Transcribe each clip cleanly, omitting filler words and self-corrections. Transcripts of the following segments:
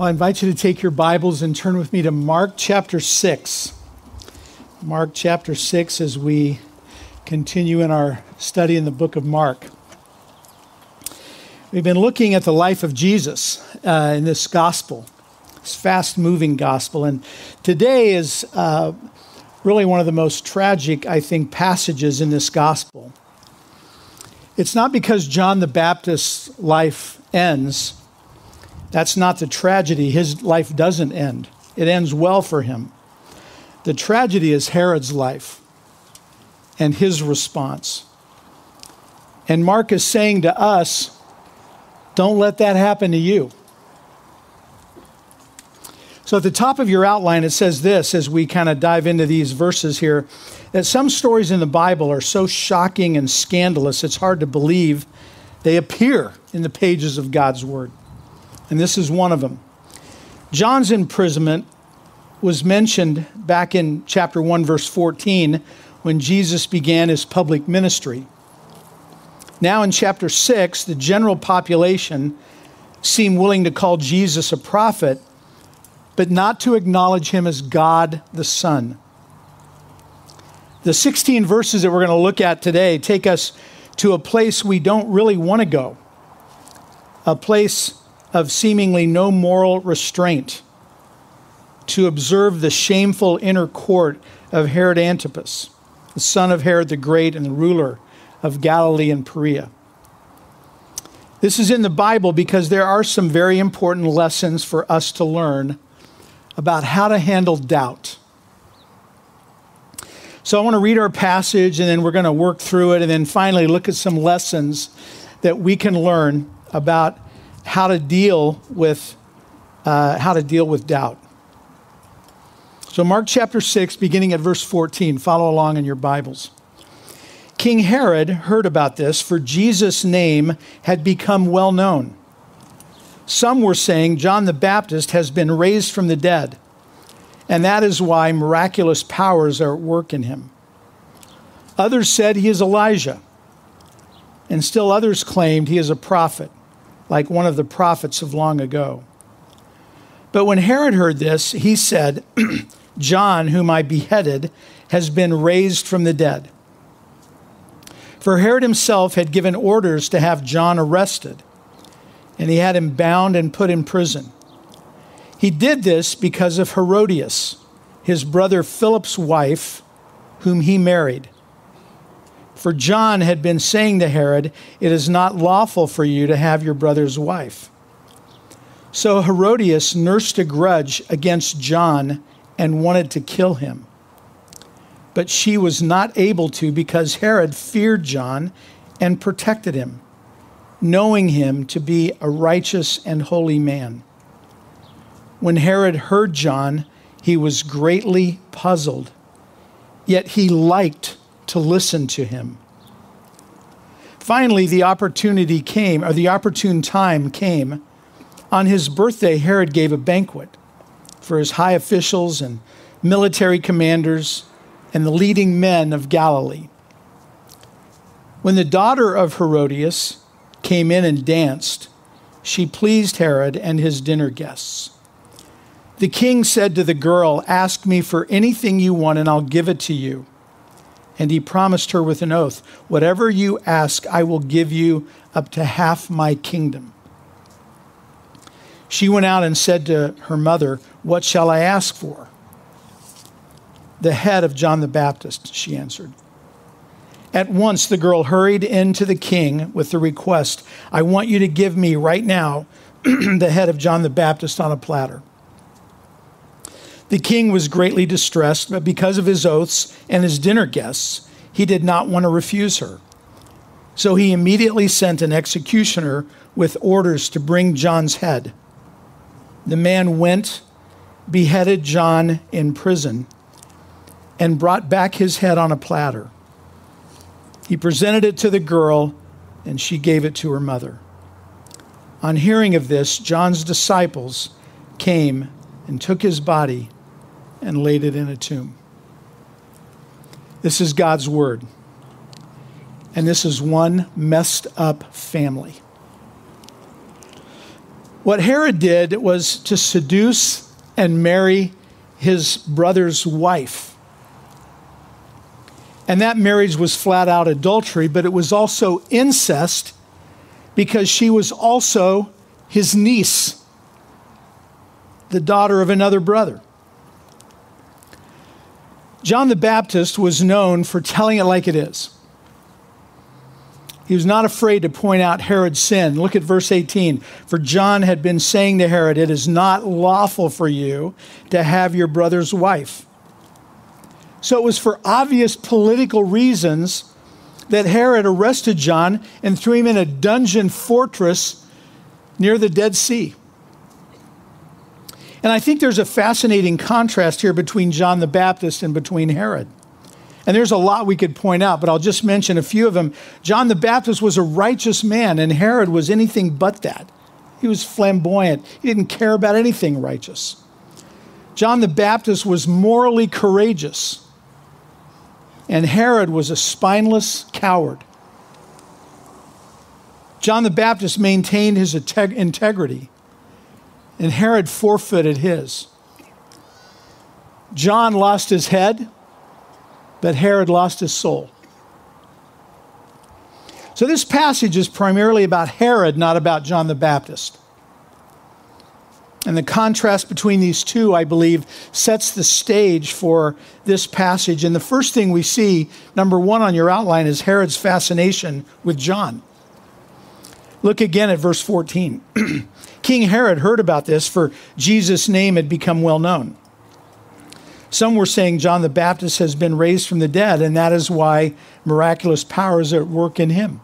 I invite you to take your Bibles and turn with me to Mark chapter 6. Mark chapter 6 as we continue in our study in the book of Mark. We've been looking at the life of Jesus in this gospel, this fast-moving gospel. And today is really one of the most tragic, I think, passages in this gospel. It's not because John the Baptist's life ends. That's not the tragedy. His life doesn't end. It ends well for him. The tragedy is Herod's life and his response. And Mark is saying to us, don't let that happen to you. So at the top of your outline, it says this, as we kind of dive into these verses here, that some stories in the Bible are so shocking and scandalous, it's hard to believe they appear in the pages of God's Word. And this is one of them. John's imprisonment was mentioned back in chapter 1, verse 14, when Jesus began his public ministry. Now in chapter 6, the general population seem willing to call Jesus a prophet, but not to acknowledge him as God the Son. The 16 verses that we're going to look at today take us to a place we don't really want to go, a place of seemingly no moral restraint, to observe the shameful inner court of Herod Antipas, the son of Herod the Great and the ruler of Galilee and Perea. This is in the Bible because there are some very important lessons for us to learn about how to handle doubt. So I want to read our passage, and then we're going to work through it, and then finally look at some lessons that we can learn about how to deal with doubt. So Mark chapter 6, beginning at verse 14, follow along in your Bibles. King Herod heard about this, for Jesus' name had become well known. Some were saying, John the Baptist has been raised from the dead, and that is why miraculous powers are at work in him. Others said he is Elijah, and still others claimed he is a prophet, like one of the prophets of long ago. But when Herod heard this, he said, John, whom I beheaded, has been raised from the dead. For Herod himself had given orders to have John arrested, and he had him bound and put in prison. He did this because of Herodias, his brother Philip's wife, whom he married. For John had been saying to Herod, it is not lawful for you to have your brother's wife. So Herodias nursed a grudge against John and wanted to kill him. But she was not able to because Herod feared John and protected him, knowing him to be a righteous and holy man. When Herod heard John, he was greatly puzzled, yet he liked to listen to him. Finally, the opportune time came. On his birthday, Herod gave a banquet for his high officials and military commanders and the leading men of Galilee. When the daughter of Herodias came in and danced, she pleased Herod and his dinner guests. The king said to the girl, ask me for anything you want and I'll give it to you. And he promised her with an oath, whatever you ask, I will give you up to half my kingdom. She went out and said to her mother, what shall I ask for? The head of John the Baptist, she answered. At once the girl hurried into the king with the request, I want you to give me right now the head of John the Baptist on a platter. The king was greatly distressed, but because of his oaths and his dinner guests, he did not want to refuse her. So he immediately sent an executioner with orders to bring John's head. The man went, beheaded John in prison, and brought back his head on a platter. He presented it to the girl, and she gave it to her mother. On hearing of this, John's disciples came and took his body and laid it in a tomb. This is God's word. And this is one messed up family. What Herod did was to seduce and marry his brother's wife. And that marriage was flat out adultery, but it was also incest because she was also his niece, the daughter of another brother. John the Baptist was known for telling it like it is. He was not afraid to point out Herod's sin. Look at verse 18. For John had been saying to Herod, "It is not lawful for you to have your brother's wife." So it was for obvious political reasons that Herod arrested John and threw him in a dungeon fortress near the Dead Sea. And I think there's a fascinating contrast here between John the Baptist and between Herod. And there's a lot we could point out, but I'll just mention a few of them. John the Baptist was a righteous man, and Herod was anything but that. He was flamboyant. He didn't care about anything righteous. John the Baptist was morally courageous, and Herod was a spineless coward. John the Baptist maintained his integrity, and Herod forfeited his. John lost his head, but Herod lost his soul. So this passage is primarily about Herod, not about John the Baptist. And the contrast between these two, I believe, sets the stage for this passage. And the first thing we see, number one on your outline, is Herod's fascination with John. Look again at verse 14. King Herod heard about this, for Jesus' name had become well known. Some were saying John the Baptist has been raised from the dead, and that is why miraculous power is at work in him.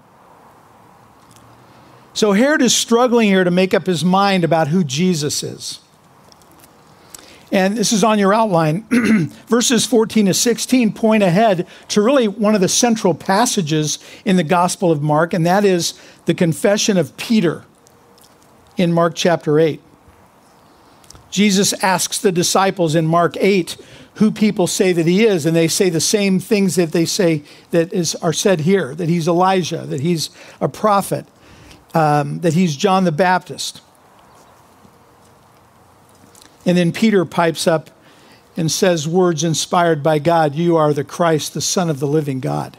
So Herod is struggling here to make up his mind about who Jesus is. And this is on your outline. Verses 14 to 16 point ahead to really one of the central passages in the Gospel of Mark, and that is the confession of Peter in Mark chapter 8. Jesus asks the disciples in Mark 8 who people say that he is, and they say the same things that they say are said here, that he's Elijah, that he's a prophet, that he's John the Baptist. And then Peter pipes up and says words inspired by God, "You are the Christ, the Son of the living God."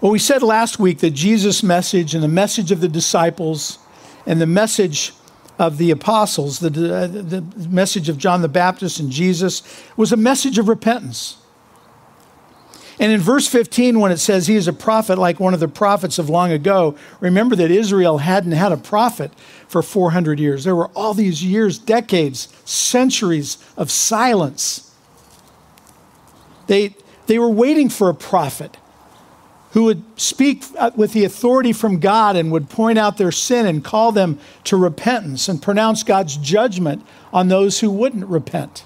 Well, we said last week that Jesus' message and the message of the disciples and the message of the apostles, the message of John the Baptist and Jesus, was a message of repentance. And in verse 15, when it says he is a prophet like one of the prophets of long ago, remember that Israel hadn't had a prophet for 400 years. There were all these years, decades, centuries of silence. They were waiting for a prophet who would speak with the authority from God and would point out their sin and call them to repentance and pronounce God's judgment on those who wouldn't repent.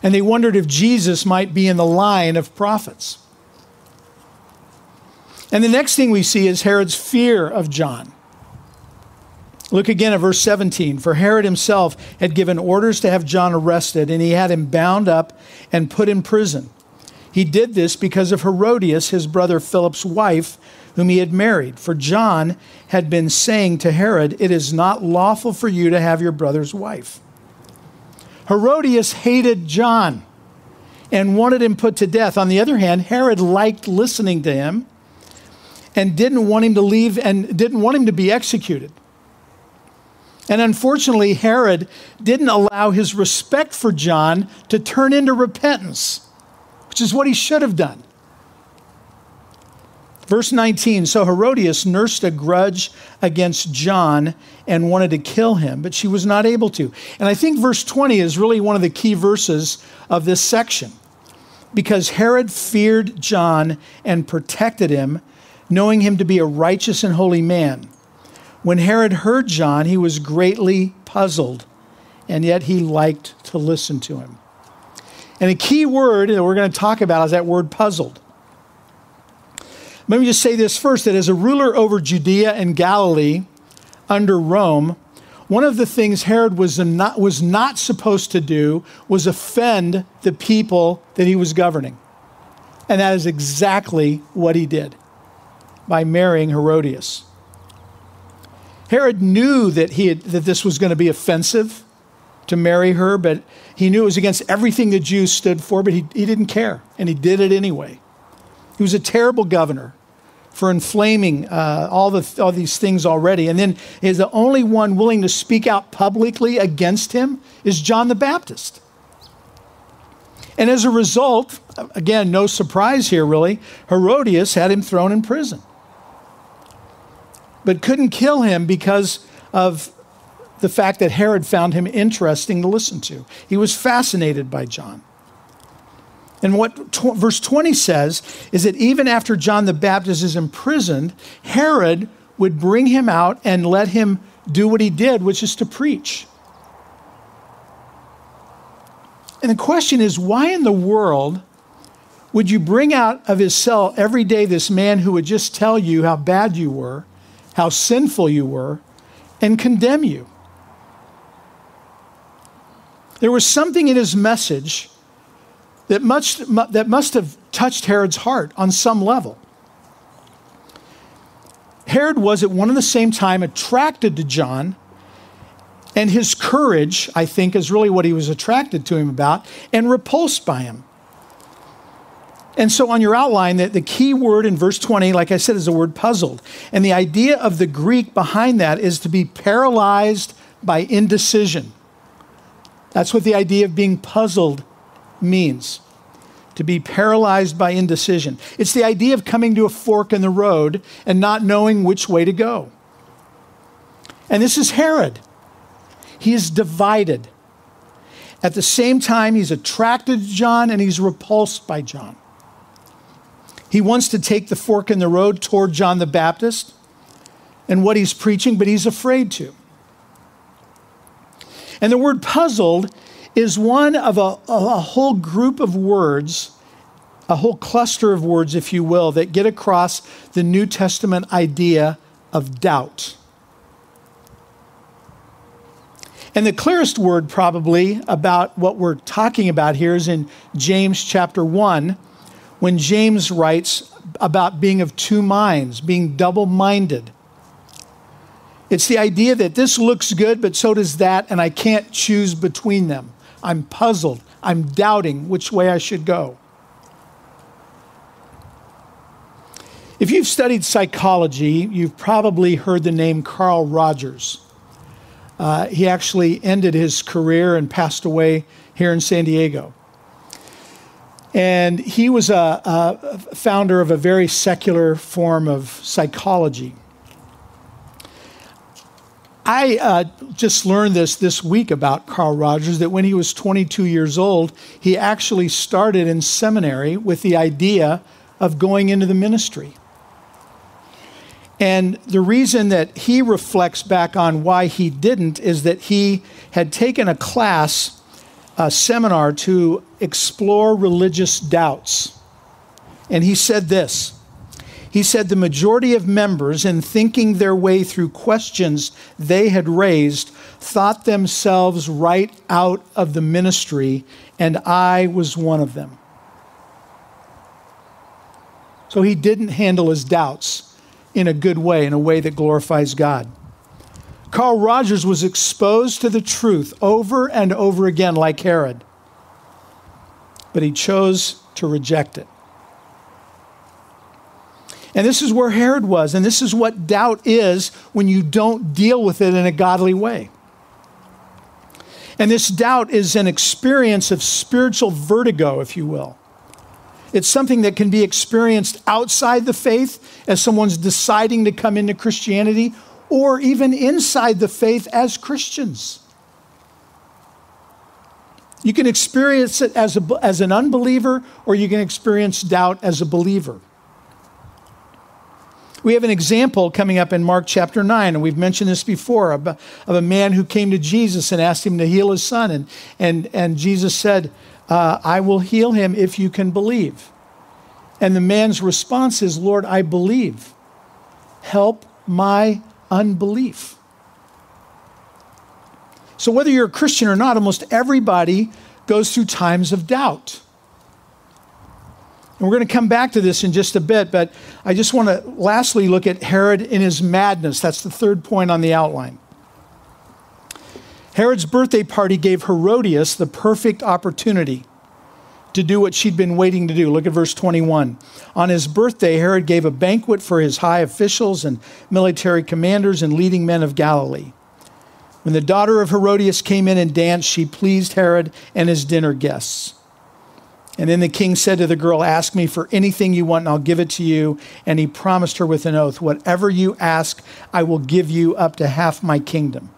And they wondered if Jesus might be in the line of prophets. And the next thing we see is Herod's fear of John. Look again at verse 17. For Herod himself had given orders to have John arrested, and he had him bound up and put in prison. He did this because of Herodias, his brother Philip's wife, whom he had married. For John had been saying to Herod, "It is not lawful for you to have your brother's wife." Herodias hated John and wanted him put to death. On the other hand, Herod liked listening to him and didn't want him to leave and didn't want him to be executed. And unfortunately, Herod didn't allow his respect for John to turn into repentance, which is what he should have done. Verse 19, so Herodias nursed a grudge against John and wanted to kill him, but she was not able to. And I think verse 20 is really one of the key verses of this section, because Herod feared John and protected him, knowing him to be a righteous and holy man. When Herod heard John, he was greatly puzzled, and yet he liked to listen to him. And a key word that we're going to talk about is that word puzzled. Let me just say this first, that as a ruler over Judea and Galilee under Rome, one of the things Herod was not supposed to do was offend the people that he was governing. And that is exactly what he did by marrying Herodias. Herod knew that this was going to be offensive to marry her, but he knew it was against everything the Jews stood for, but he didn't care, and he did it anyway. He was a terrible governor for inflaming all these things already. And then is the only one willing to speak out publicly against him is John the Baptist. And as a result, again, no surprise here really, Herodias had him thrown in prison, but couldn't kill him because of the fact that Herod found him interesting to listen to. He was fascinated by John. And what verse 20 says is that even after John the Baptist is imprisoned, Herod would bring him out and let him do what he did, which is to preach. And the question is, why in the world would you bring out of his cell every day this man who would just tell you how bad you were, how sinful you were, and condemn you? There was something in his message that must have touched Herod's heart on some level. Herod was at one and the same time attracted to John, and his courage, I think, is really what he was attracted to him about, and repulsed by him. And so on your outline, the key word in verse 20, like I said, is the word puzzled. And the idea of the Greek behind that is to be paralyzed by indecision. That's what the idea of being puzzled means, to be paralyzed by indecision. It's the idea of coming to a fork in the road and not knowing which way to go. And this is Herod. He is divided. At the same time, he's attracted to John and he's repulsed by John. He wants to take the fork in the road toward John the Baptist and what he's preaching, but he's afraid to. And the word puzzled is one of a whole group of words, a whole cluster of words, if you will, that get across the New Testament idea of doubt. And the clearest word probably about what we're talking about here is in James chapter 1, when James writes about being of two minds, being double-minded. It's the idea that this looks good, but so does that, and I can't choose between them. I'm puzzled. I'm doubting which way I should go. If you've studied psychology, you've probably heard the name Carl Rogers. He actually ended his career and passed away here in San Diego. And he was a founder of a very secular form of psychology. I just learned this week about Carl Rogers, that when he was 22 years old, he actually started in seminary with the idea of going into the ministry. And the reason that he reflects back on why he didn't is that he had taken a class, a seminar to explore religious doubts. And he said this. He said the majority of members, in thinking their way through questions they had raised, thought themselves right out of the ministry, and I was one of them. So he didn't handle his doubts in a good way, in a way that glorifies God. Carl Rogers was exposed to the truth over and over again, like Herod, but he chose to reject it. And this is where Herod was, and this is what doubt is when you don't deal with it in a godly way. And this doubt is an experience of spiritual vertigo, if you will. It's something that can be experienced outside the faith as someone's deciding to come into Christianity, or even inside the faith as Christians. You can experience it as an unbeliever, or you can experience doubt as a believer. We have an example coming up in Mark chapter 9, and we've mentioned this before, of a man who came to Jesus and asked him to heal his son. And Jesus said, I will heal him if you can believe. And the man's response is, Lord, I believe. Help my unbelief. So whether you're a Christian or not, almost everybody goes through times of doubt. And we're going to come back to this in just a bit, but I just want to lastly look at Herod in his madness. That's the third point on the outline. Herod's birthday party gave Herodias the perfect opportunity to do what she'd been waiting to do. Look at verse 21. On his birthday, Herod gave a banquet for his high officials and military commanders and leading men of Galilee. When the daughter of Herodias came in and danced, she pleased Herod and his dinner guests. And then the king said to the girl, "Ask me for anything you want and I'll give it to you." And he promised her with an oath, "Whatever you ask, I will give you, up to half my kingdom."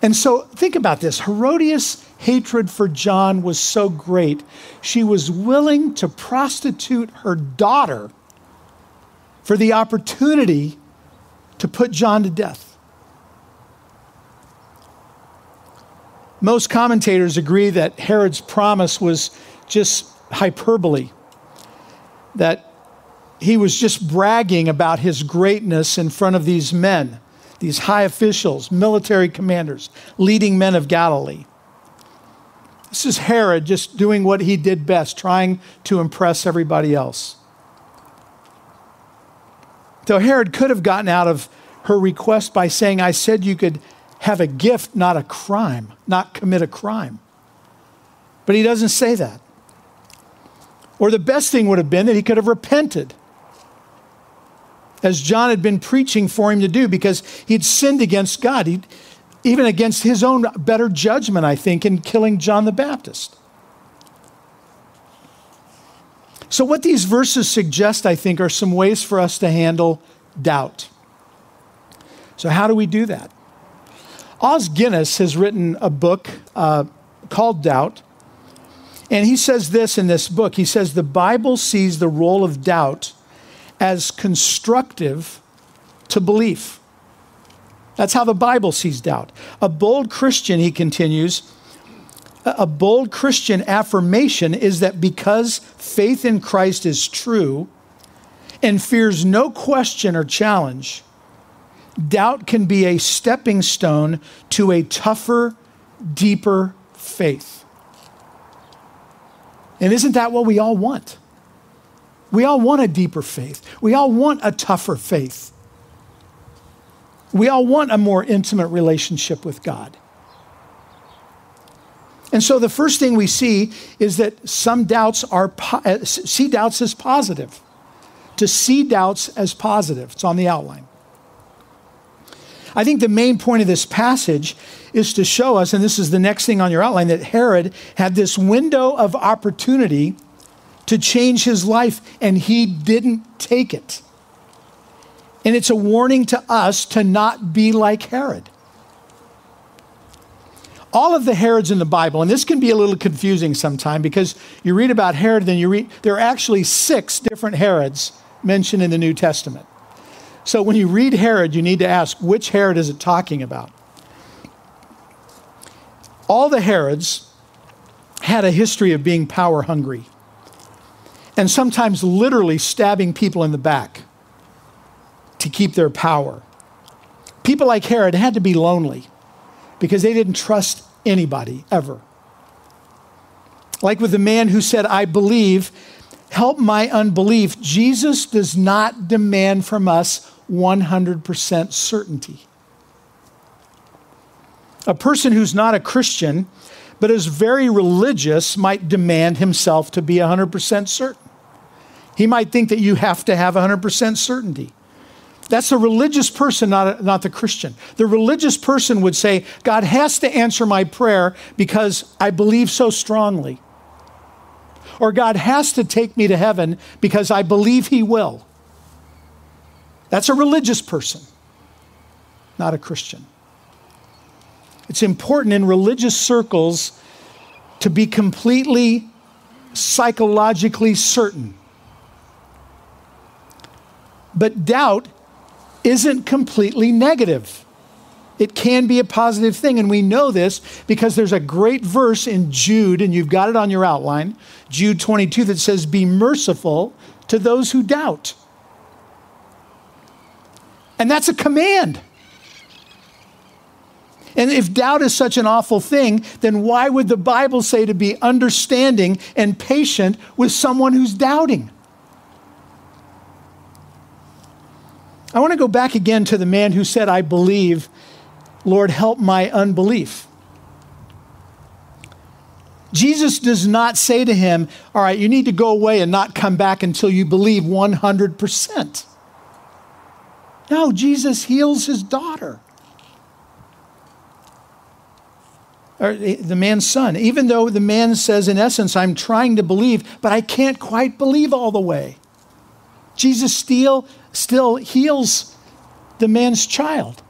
And so think about this. Herodias' hatred for John was so great, she was willing to prostitute her daughter for the opportunity to put John to death. Most commentators agree that Herod's promise was just hyperbole, that he was just bragging about his greatness in front of these men, these high officials, military commanders, leading men of Galilee. This is Herod just doing what he did best, trying to impress everybody else. So Herod could have gotten out of her request by saying, "I said you could have a gift, not a crime, not commit a crime." But he doesn't say that. Or the best thing would have been that he could have repented, as John had been preaching for him to do, because he'd sinned against God, even against his own better judgment, I think, in killing John the Baptist. So what these verses suggest, I think, are some ways for us to handle doubt. So how do we do that? Oz Guinness has written a book called Doubt, and he says this in this book. He says, "The Bible sees the role of doubt as constructive to belief." That's how the Bible sees doubt. "A bold Christian," he continues, "a bold Christian affirmation is that because faith in Christ is true and fears no question or challenge, doubt can be a stepping stone to a tougher, deeper faith." And isn't that what we all want? We all want a deeper faith. We all want a tougher faith. We all want a more intimate relationship with God. And so the first thing we see is that some doubts are, see doubts as positive. To see doubts as positive. It's on the outline. I think the main point of this passage is to show us, and this is the next thing on your outline, that Herod had this window of opportunity to change his life, and he didn't take it. And it's a warning to us to not be like Herod. All of the Herods in the Bible, and this can be a little confusing sometimes because you read about Herod, then you read, there are actually 6 different Herods mentioned in the New Testament. So when you read Herod, you need to ask, which Herod is it talking about? All the Herods had a history of being power hungry, and sometimes literally stabbing people in the back to keep their power. People like Herod had to be lonely because they didn't trust anybody ever. Like with the man who said, "I believe, help my unbelief," Jesus does not demand from us 100% certainty. A person who's not a Christian but is very religious might demand himself to be 100% certain. He might think that you have to have 100% certainty. That's a religious person, not the Christian. The religious person would say, "God has to answer my prayer because I believe so strongly." Or, "God has to take me to heaven because I believe he will." That's a religious person, not a Christian. It's important in religious circles to be completely psychologically certain. But doubt isn't completely negative. It can be a positive thing, and we know this because there's a great verse in Jude, and you've got it on your outline, Jude 22, that says, "Be merciful to those who doubt." And that's a command. And if doubt is such an awful thing, then why would the Bible say to be understanding and patient with someone who's doubting? I want to go back again to the man who said, "I believe, Lord, help my unbelief." Jesus does not say to him, "All right, you need to go away and not come back until you believe 100%. No, Jesus heals his daughter. Or the man's son, even though the man says, in essence, I'm trying to believe, but I can't quite believe all the way. Jesus still heals the man's child.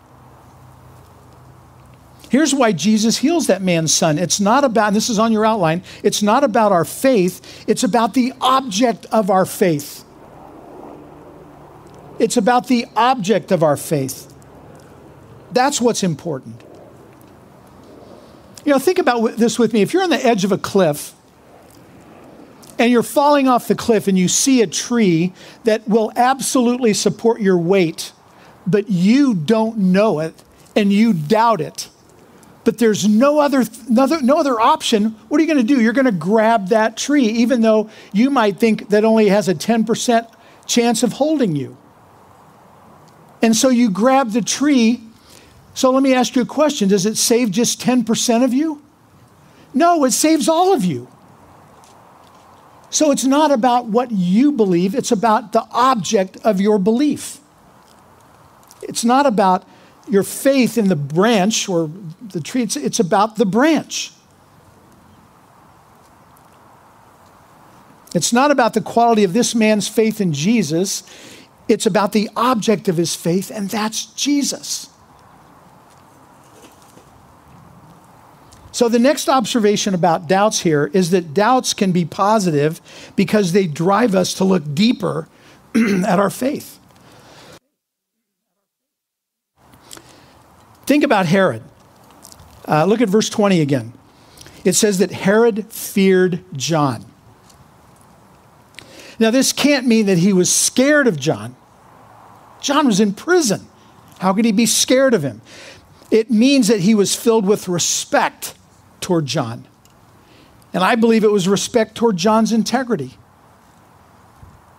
Here's why Jesus heals that man's son. It's not about, and this is on your outline, it's not about our faith, it's about the object of our faith. It's about the object of our faith. That's what's important. You know, think about this with me. If you're on the edge of a cliff and you're falling off the cliff and you see a tree that will absolutely support your weight, but you don't know it and you doubt it, but there's no other option, what are you going to do? You're going to grab that tree, even though you might think that only has a 10% chance of holding you. And so you grab the tree. So let me ask you a question. Does it save just 10% of you? No, it saves all of you. So it's not about what you believe. It's about the object of your belief. It's not about your faith in the branch or the tree. It's about the branch. It's not about the quality of this man's faith in Jesus. It's about the object of his faith, and that's Jesus. So the next observation about doubts here is that doubts can be positive because they drive us to look deeper at our faith. Think about Herod. Look at verse 20 again. It says that Herod feared John. Now, this can't mean that he was scared of John. John was in prison. How could he be scared of him? It means that he was filled with respect toward John. And I believe it was respect toward John's integrity,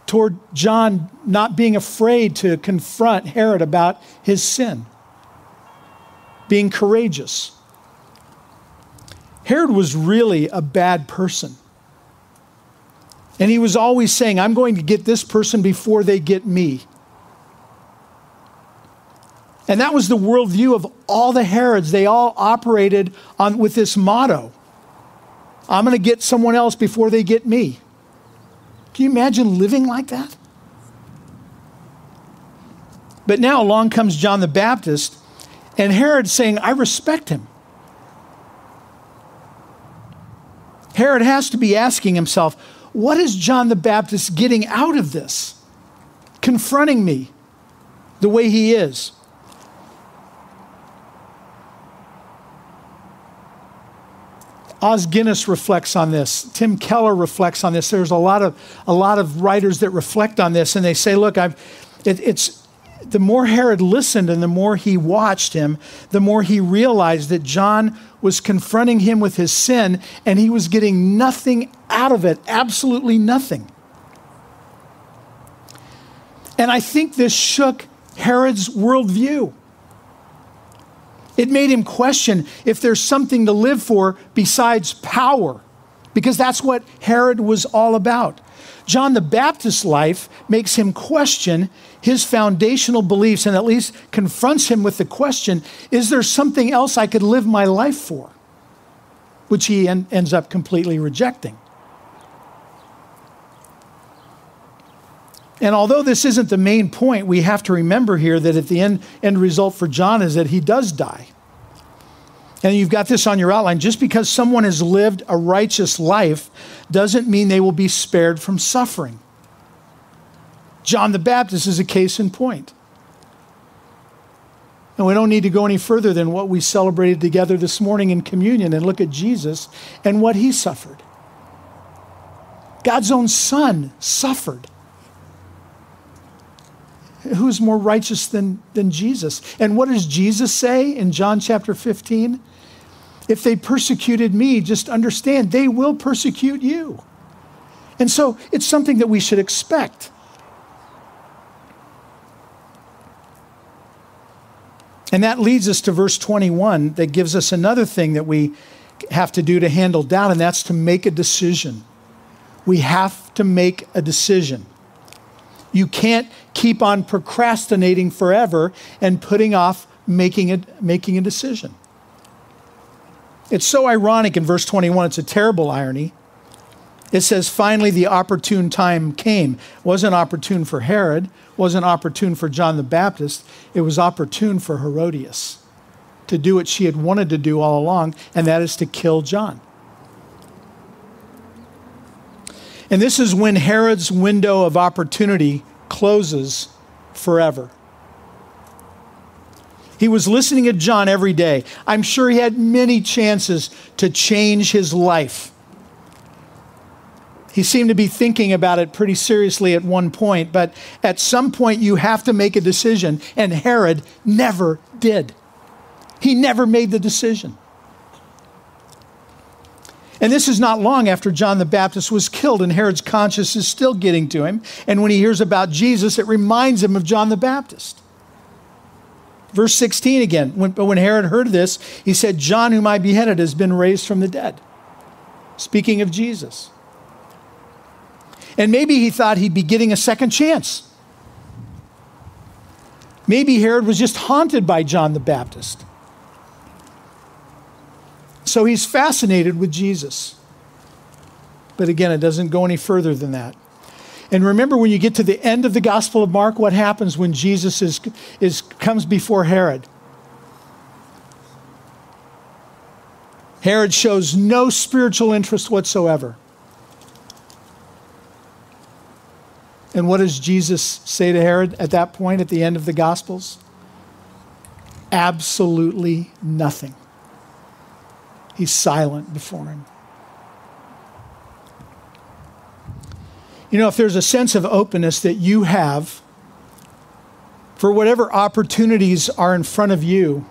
toward John not being afraid to confront Herod about his sin, being courageous. Herod was really a bad person. And he was always saying, I'm going to get this person before they get me. And that was the worldview of all the Herods. They all operated with this motto, I'm going to get someone else before they get me. Can you imagine living like that? But now along comes John the Baptist, and Herod's saying, I respect him. Herod has to be asking himself, what is John the Baptist getting out of this? Confronting me the way he is. Oz Guinness reflects on this. Tim Keller reflects on this. There's a lot of writers that reflect on this, and they say, look, the more Herod listened and the more he watched him, the more he realized that John was confronting him with his sin, and he was getting nothing out of it, absolutely nothing. And I think this shook Herod's worldview. It made him question if there's something to live for besides power, because that's what Herod was all about. John the Baptist's life makes him question his foundational beliefs and at least confronts him with the question, is there something else I could live my life for? Which he ends up completely rejecting. And although this isn't the main point, we have to remember here that at the end result for John is that he does die. And you've got this on your outline. Just because someone has lived a righteous life doesn't mean they will be spared from suffering. John the Baptist is a case in point. And we don't need to go any further than what we celebrated together this morning in communion and look at Jesus and what he suffered. God's own son suffered. who's more righteous than Jesus? And what does Jesus say in John chapter 15? If they persecuted me, just understand, they will persecute you. And so it's something that we should expect. And that leads us to verse 21 that gives us another thing that we have to do to handle doubt, and that's to make a decision. We have to make a decision. You can't keep on procrastinating forever and putting off making a decision. It's so ironic in verse 21. It's a terrible irony. It says, finally, the opportune time came. It wasn't opportune for Herod. It wasn't opportune for John the Baptist. It was opportune for Herodias to do what she had wanted to do all along, and that is to kill John. And this is when Herod's window of opportunity closes forever. He was listening to John every day. I'm sure he had many chances to change his life. He seemed to be thinking about it pretty seriously at one point, but at some point you have to make a decision, and Herod never did. He never made the decision. And this is not long after John the Baptist was killed, and Herod's conscience is still getting to him. And when he hears about Jesus, it reminds him of John the Baptist. Verse 16 again, but when Herod heard this, he said, John, whom I beheaded, has been raised from the dead. Speaking of Jesus. And maybe he thought he'd be getting a second chance. Maybe Herod was just haunted by John the Baptist. So he's fascinated with Jesus. But again, it doesn't go any further than that. And remember, when you get to the end of the Gospel of Mark, what happens when Jesus comes before Herod? Herod shows no spiritual interest whatsoever. And what does Jesus say to Herod at that point, at the end of the Gospels? Absolutely nothing. He's silent before him. You know, if there's a sense of openness that you have for whatever opportunities are in front of you,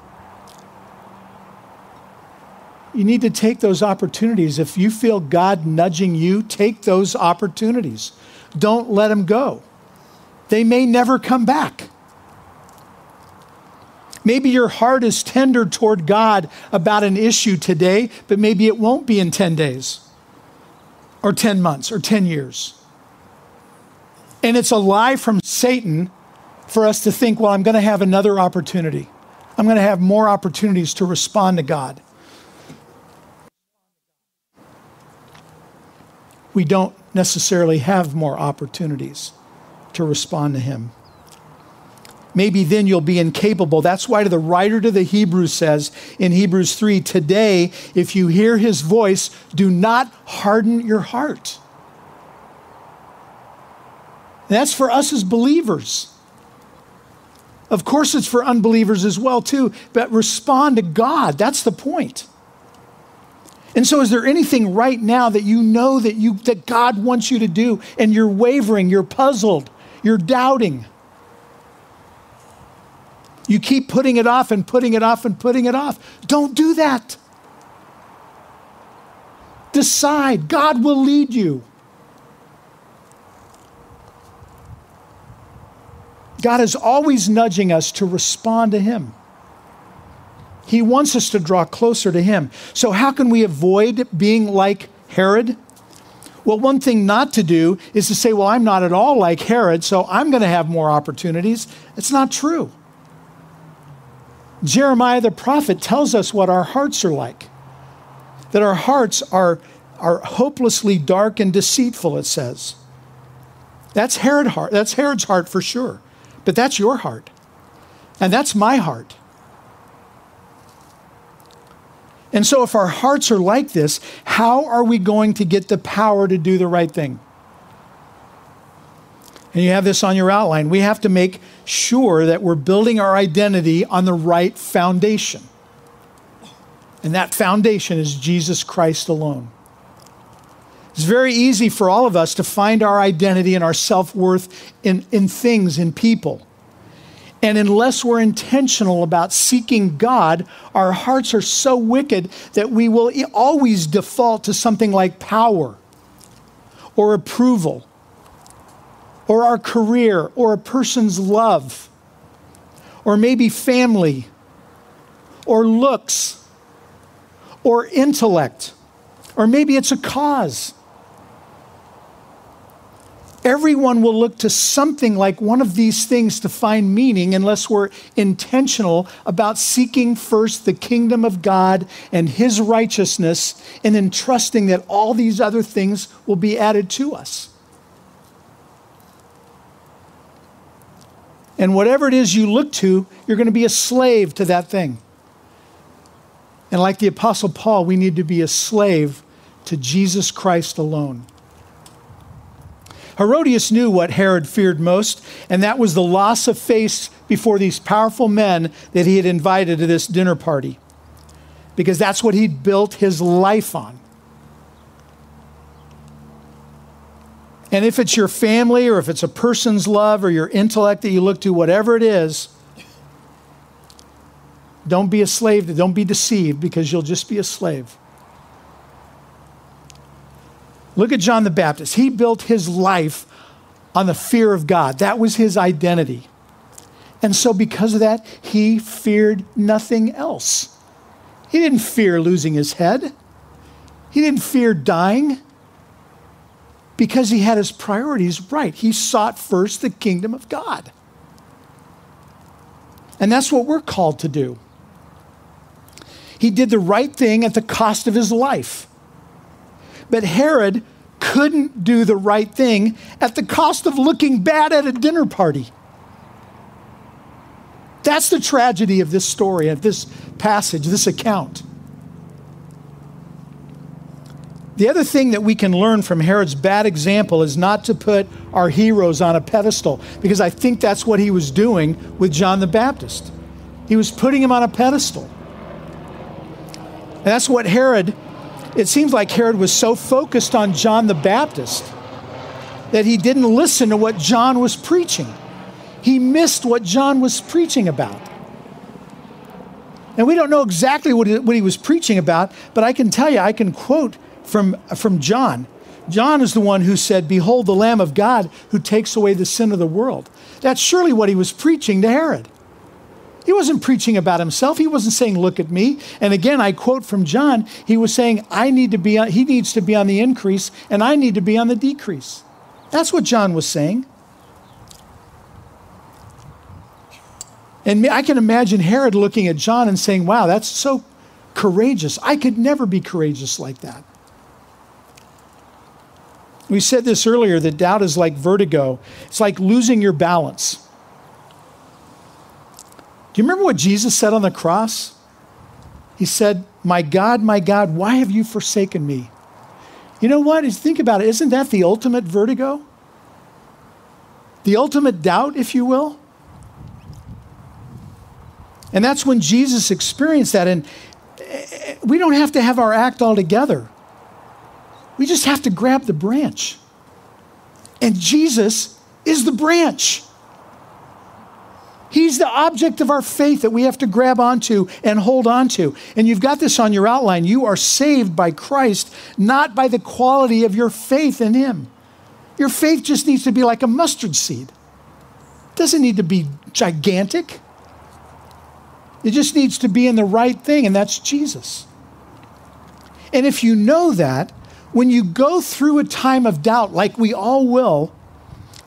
you need to take those opportunities. If you feel God nudging you, take those opportunities. Don't let them go. They may never come back. Maybe your heart is tender toward God about an issue today, but maybe it won't be in 10 days or 10 months or 10 years. And it's a lie from Satan for us to think, well, I'm going to have another opportunity. I'm going to have more opportunities to respond to God. We don't necessarily have more opportunities to respond to him. Maybe then you'll be incapable. That's why the writer to the Hebrews says in Hebrews 3, today, if you hear his voice, do not harden your heart. And that's for us as believers. Of course, it's for unbelievers as well too, but respond to God. That's the point. And so is there anything right now that you know that God wants you to do, and you're wavering, you're puzzled, you're doubting? You keep putting it off and putting it off and putting it off. Don't do that. Decide. God will lead you. God is always nudging us to respond to him. He wants us to draw closer to him. So how can we avoid being like Herod? Well, one thing not to do is to say, well, I'm not at all like Herod, so I'm going to have more opportunities. It's not true. Jeremiah the prophet tells us what our hearts are like, that our hearts are hopelessly dark and deceitful, it says. That's Herod's heart. That's Herod's heart for sure, but that's your heart, and that's my heart. And so if our hearts are like this, how are we going to get the power to do the right thing? And you have this on your outline. We have to make sure that we're building our identity on the right foundation. And that foundation is Jesus Christ alone. It's very easy for all of us to find our identity and our self-worth in things, in people. And unless we're intentional about seeking God, our hearts are so wicked that we will always default to something like power or approval or our career or a person's love or maybe family or looks or intellect, or maybe it's a cause. Everyone will look to something like one of these things to find meaning unless we're intentional about seeking first the kingdom of God and his righteousness and then trusting that all these other things will be added to us. And whatever it is you look to, you're going to be a slave to that thing. And like the Apostle Paul, we need to be a slave to Jesus Christ alone. Herodias knew what Herod feared most, and that was the loss of face before these powerful men that he had invited to this dinner party, because that's what he'd built his life on. And if it's your family or if it's a person's love or your intellect that you look to, whatever it is, don't be a slave, don't be deceived, because you'll just be a slave. Look at John the Baptist. He built his life on the fear of God. That was his identity. And so because of that, he feared nothing else. He didn't fear losing his head. He didn't fear dying, because he had his priorities right. He sought first the kingdom of God. And that's what we're called to do. He did the right thing at the cost of his life. But Herod couldn't do the right thing at the cost of looking bad at a dinner party. That's the tragedy of this story, of this passage, this account. The other thing that we can learn from Herod's bad example is not to put our heroes on a pedestal, because I think that's what he was doing with John the Baptist. He was putting him on a pedestal. And that's what Herod... It seems like Herod was so focused on John the Baptist that he didn't listen to what John was preaching. He missed what John was preaching about. And we don't know exactly what he was preaching about, but I can tell you, I can quote from John. John is the one who said, "Behold the Lamb of God who takes away the sin of the world." That's surely what he was preaching to Herod. He wasn't preaching about himself. He wasn't saying, "Look at me." And again, I quote from John, he was saying, he needs to be on the increase and I need to be on the decrease. That's what John was saying. And I can imagine Herod looking at John and saying, "Wow, that's so courageous. I could never be courageous like that." We said this earlier, that doubt is like vertigo. It's like losing your balance. Do you remember what Jesus said on the cross? He said, my God, why have you forsaken me?" You know what? Think about it. Isn't that the ultimate vertigo? The ultimate doubt, if you will? And that's when Jesus experienced that. And we don't have to have our act all together. We just have to grab the branch. And Jesus is the branch. He's the object of our faith that we have to grab onto and hold onto. And you've got this on your outline. You are saved by Christ, not by the quality of your faith in him. Your faith just needs to be like a mustard seed. It doesn't need to be gigantic. It just needs to be in the right thing, and that's Jesus. And if you know that, when you go through a time of doubt, like we all will,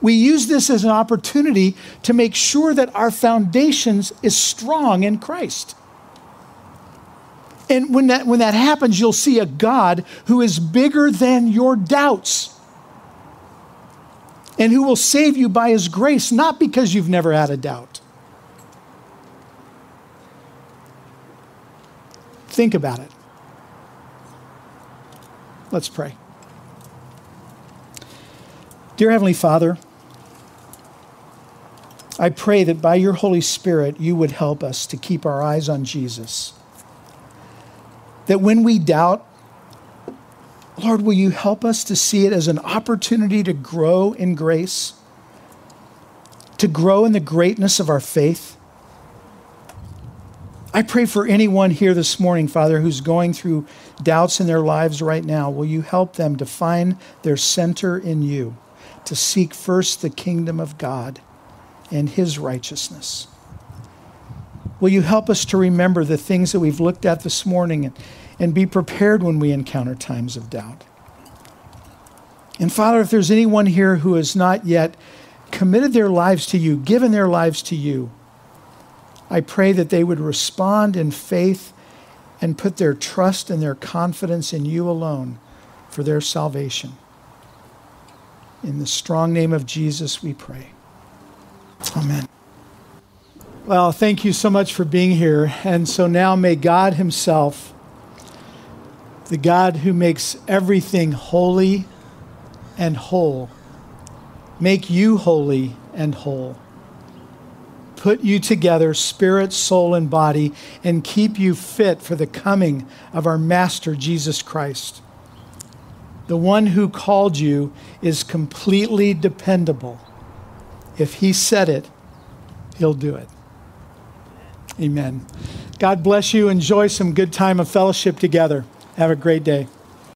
we use this as an opportunity to make sure that our foundations is strong in Christ. And when that happens, you'll see a God who is bigger than your doubts and who will save you by his grace, not because you've never had a doubt. Think about it. Let's pray. Dear Heavenly Father, I pray that by your Holy Spirit, you would help us to keep our eyes on Jesus. That when we doubt, Lord, will you help us to see it as an opportunity to grow in grace, to grow in the greatness of our faith? I pray for anyone here this morning, Father, who's going through doubts in their lives right now. Will you help them to find their center in you, to seek first the kingdom of God and his righteousness? Will you help us to remember the things that we've looked at this morning and be prepared when we encounter times of doubt? And Father, if there's anyone here who has not yet committed their lives to you, given their lives to you, I pray that they would respond in faith and put their trust and their confidence in you alone for their salvation. In the strong name of Jesus, we pray. Amen. Well, thank you so much for being here. And so now may God himself, the God who makes everything holy and whole, make you holy and whole. Put you together, spirit, soul, and body, and keep you fit for the coming of our Master Jesus Christ. The one who called you is completely dependable. If he said it, he'll do it. Amen. God bless you. Enjoy some good time of fellowship together. Have a great day.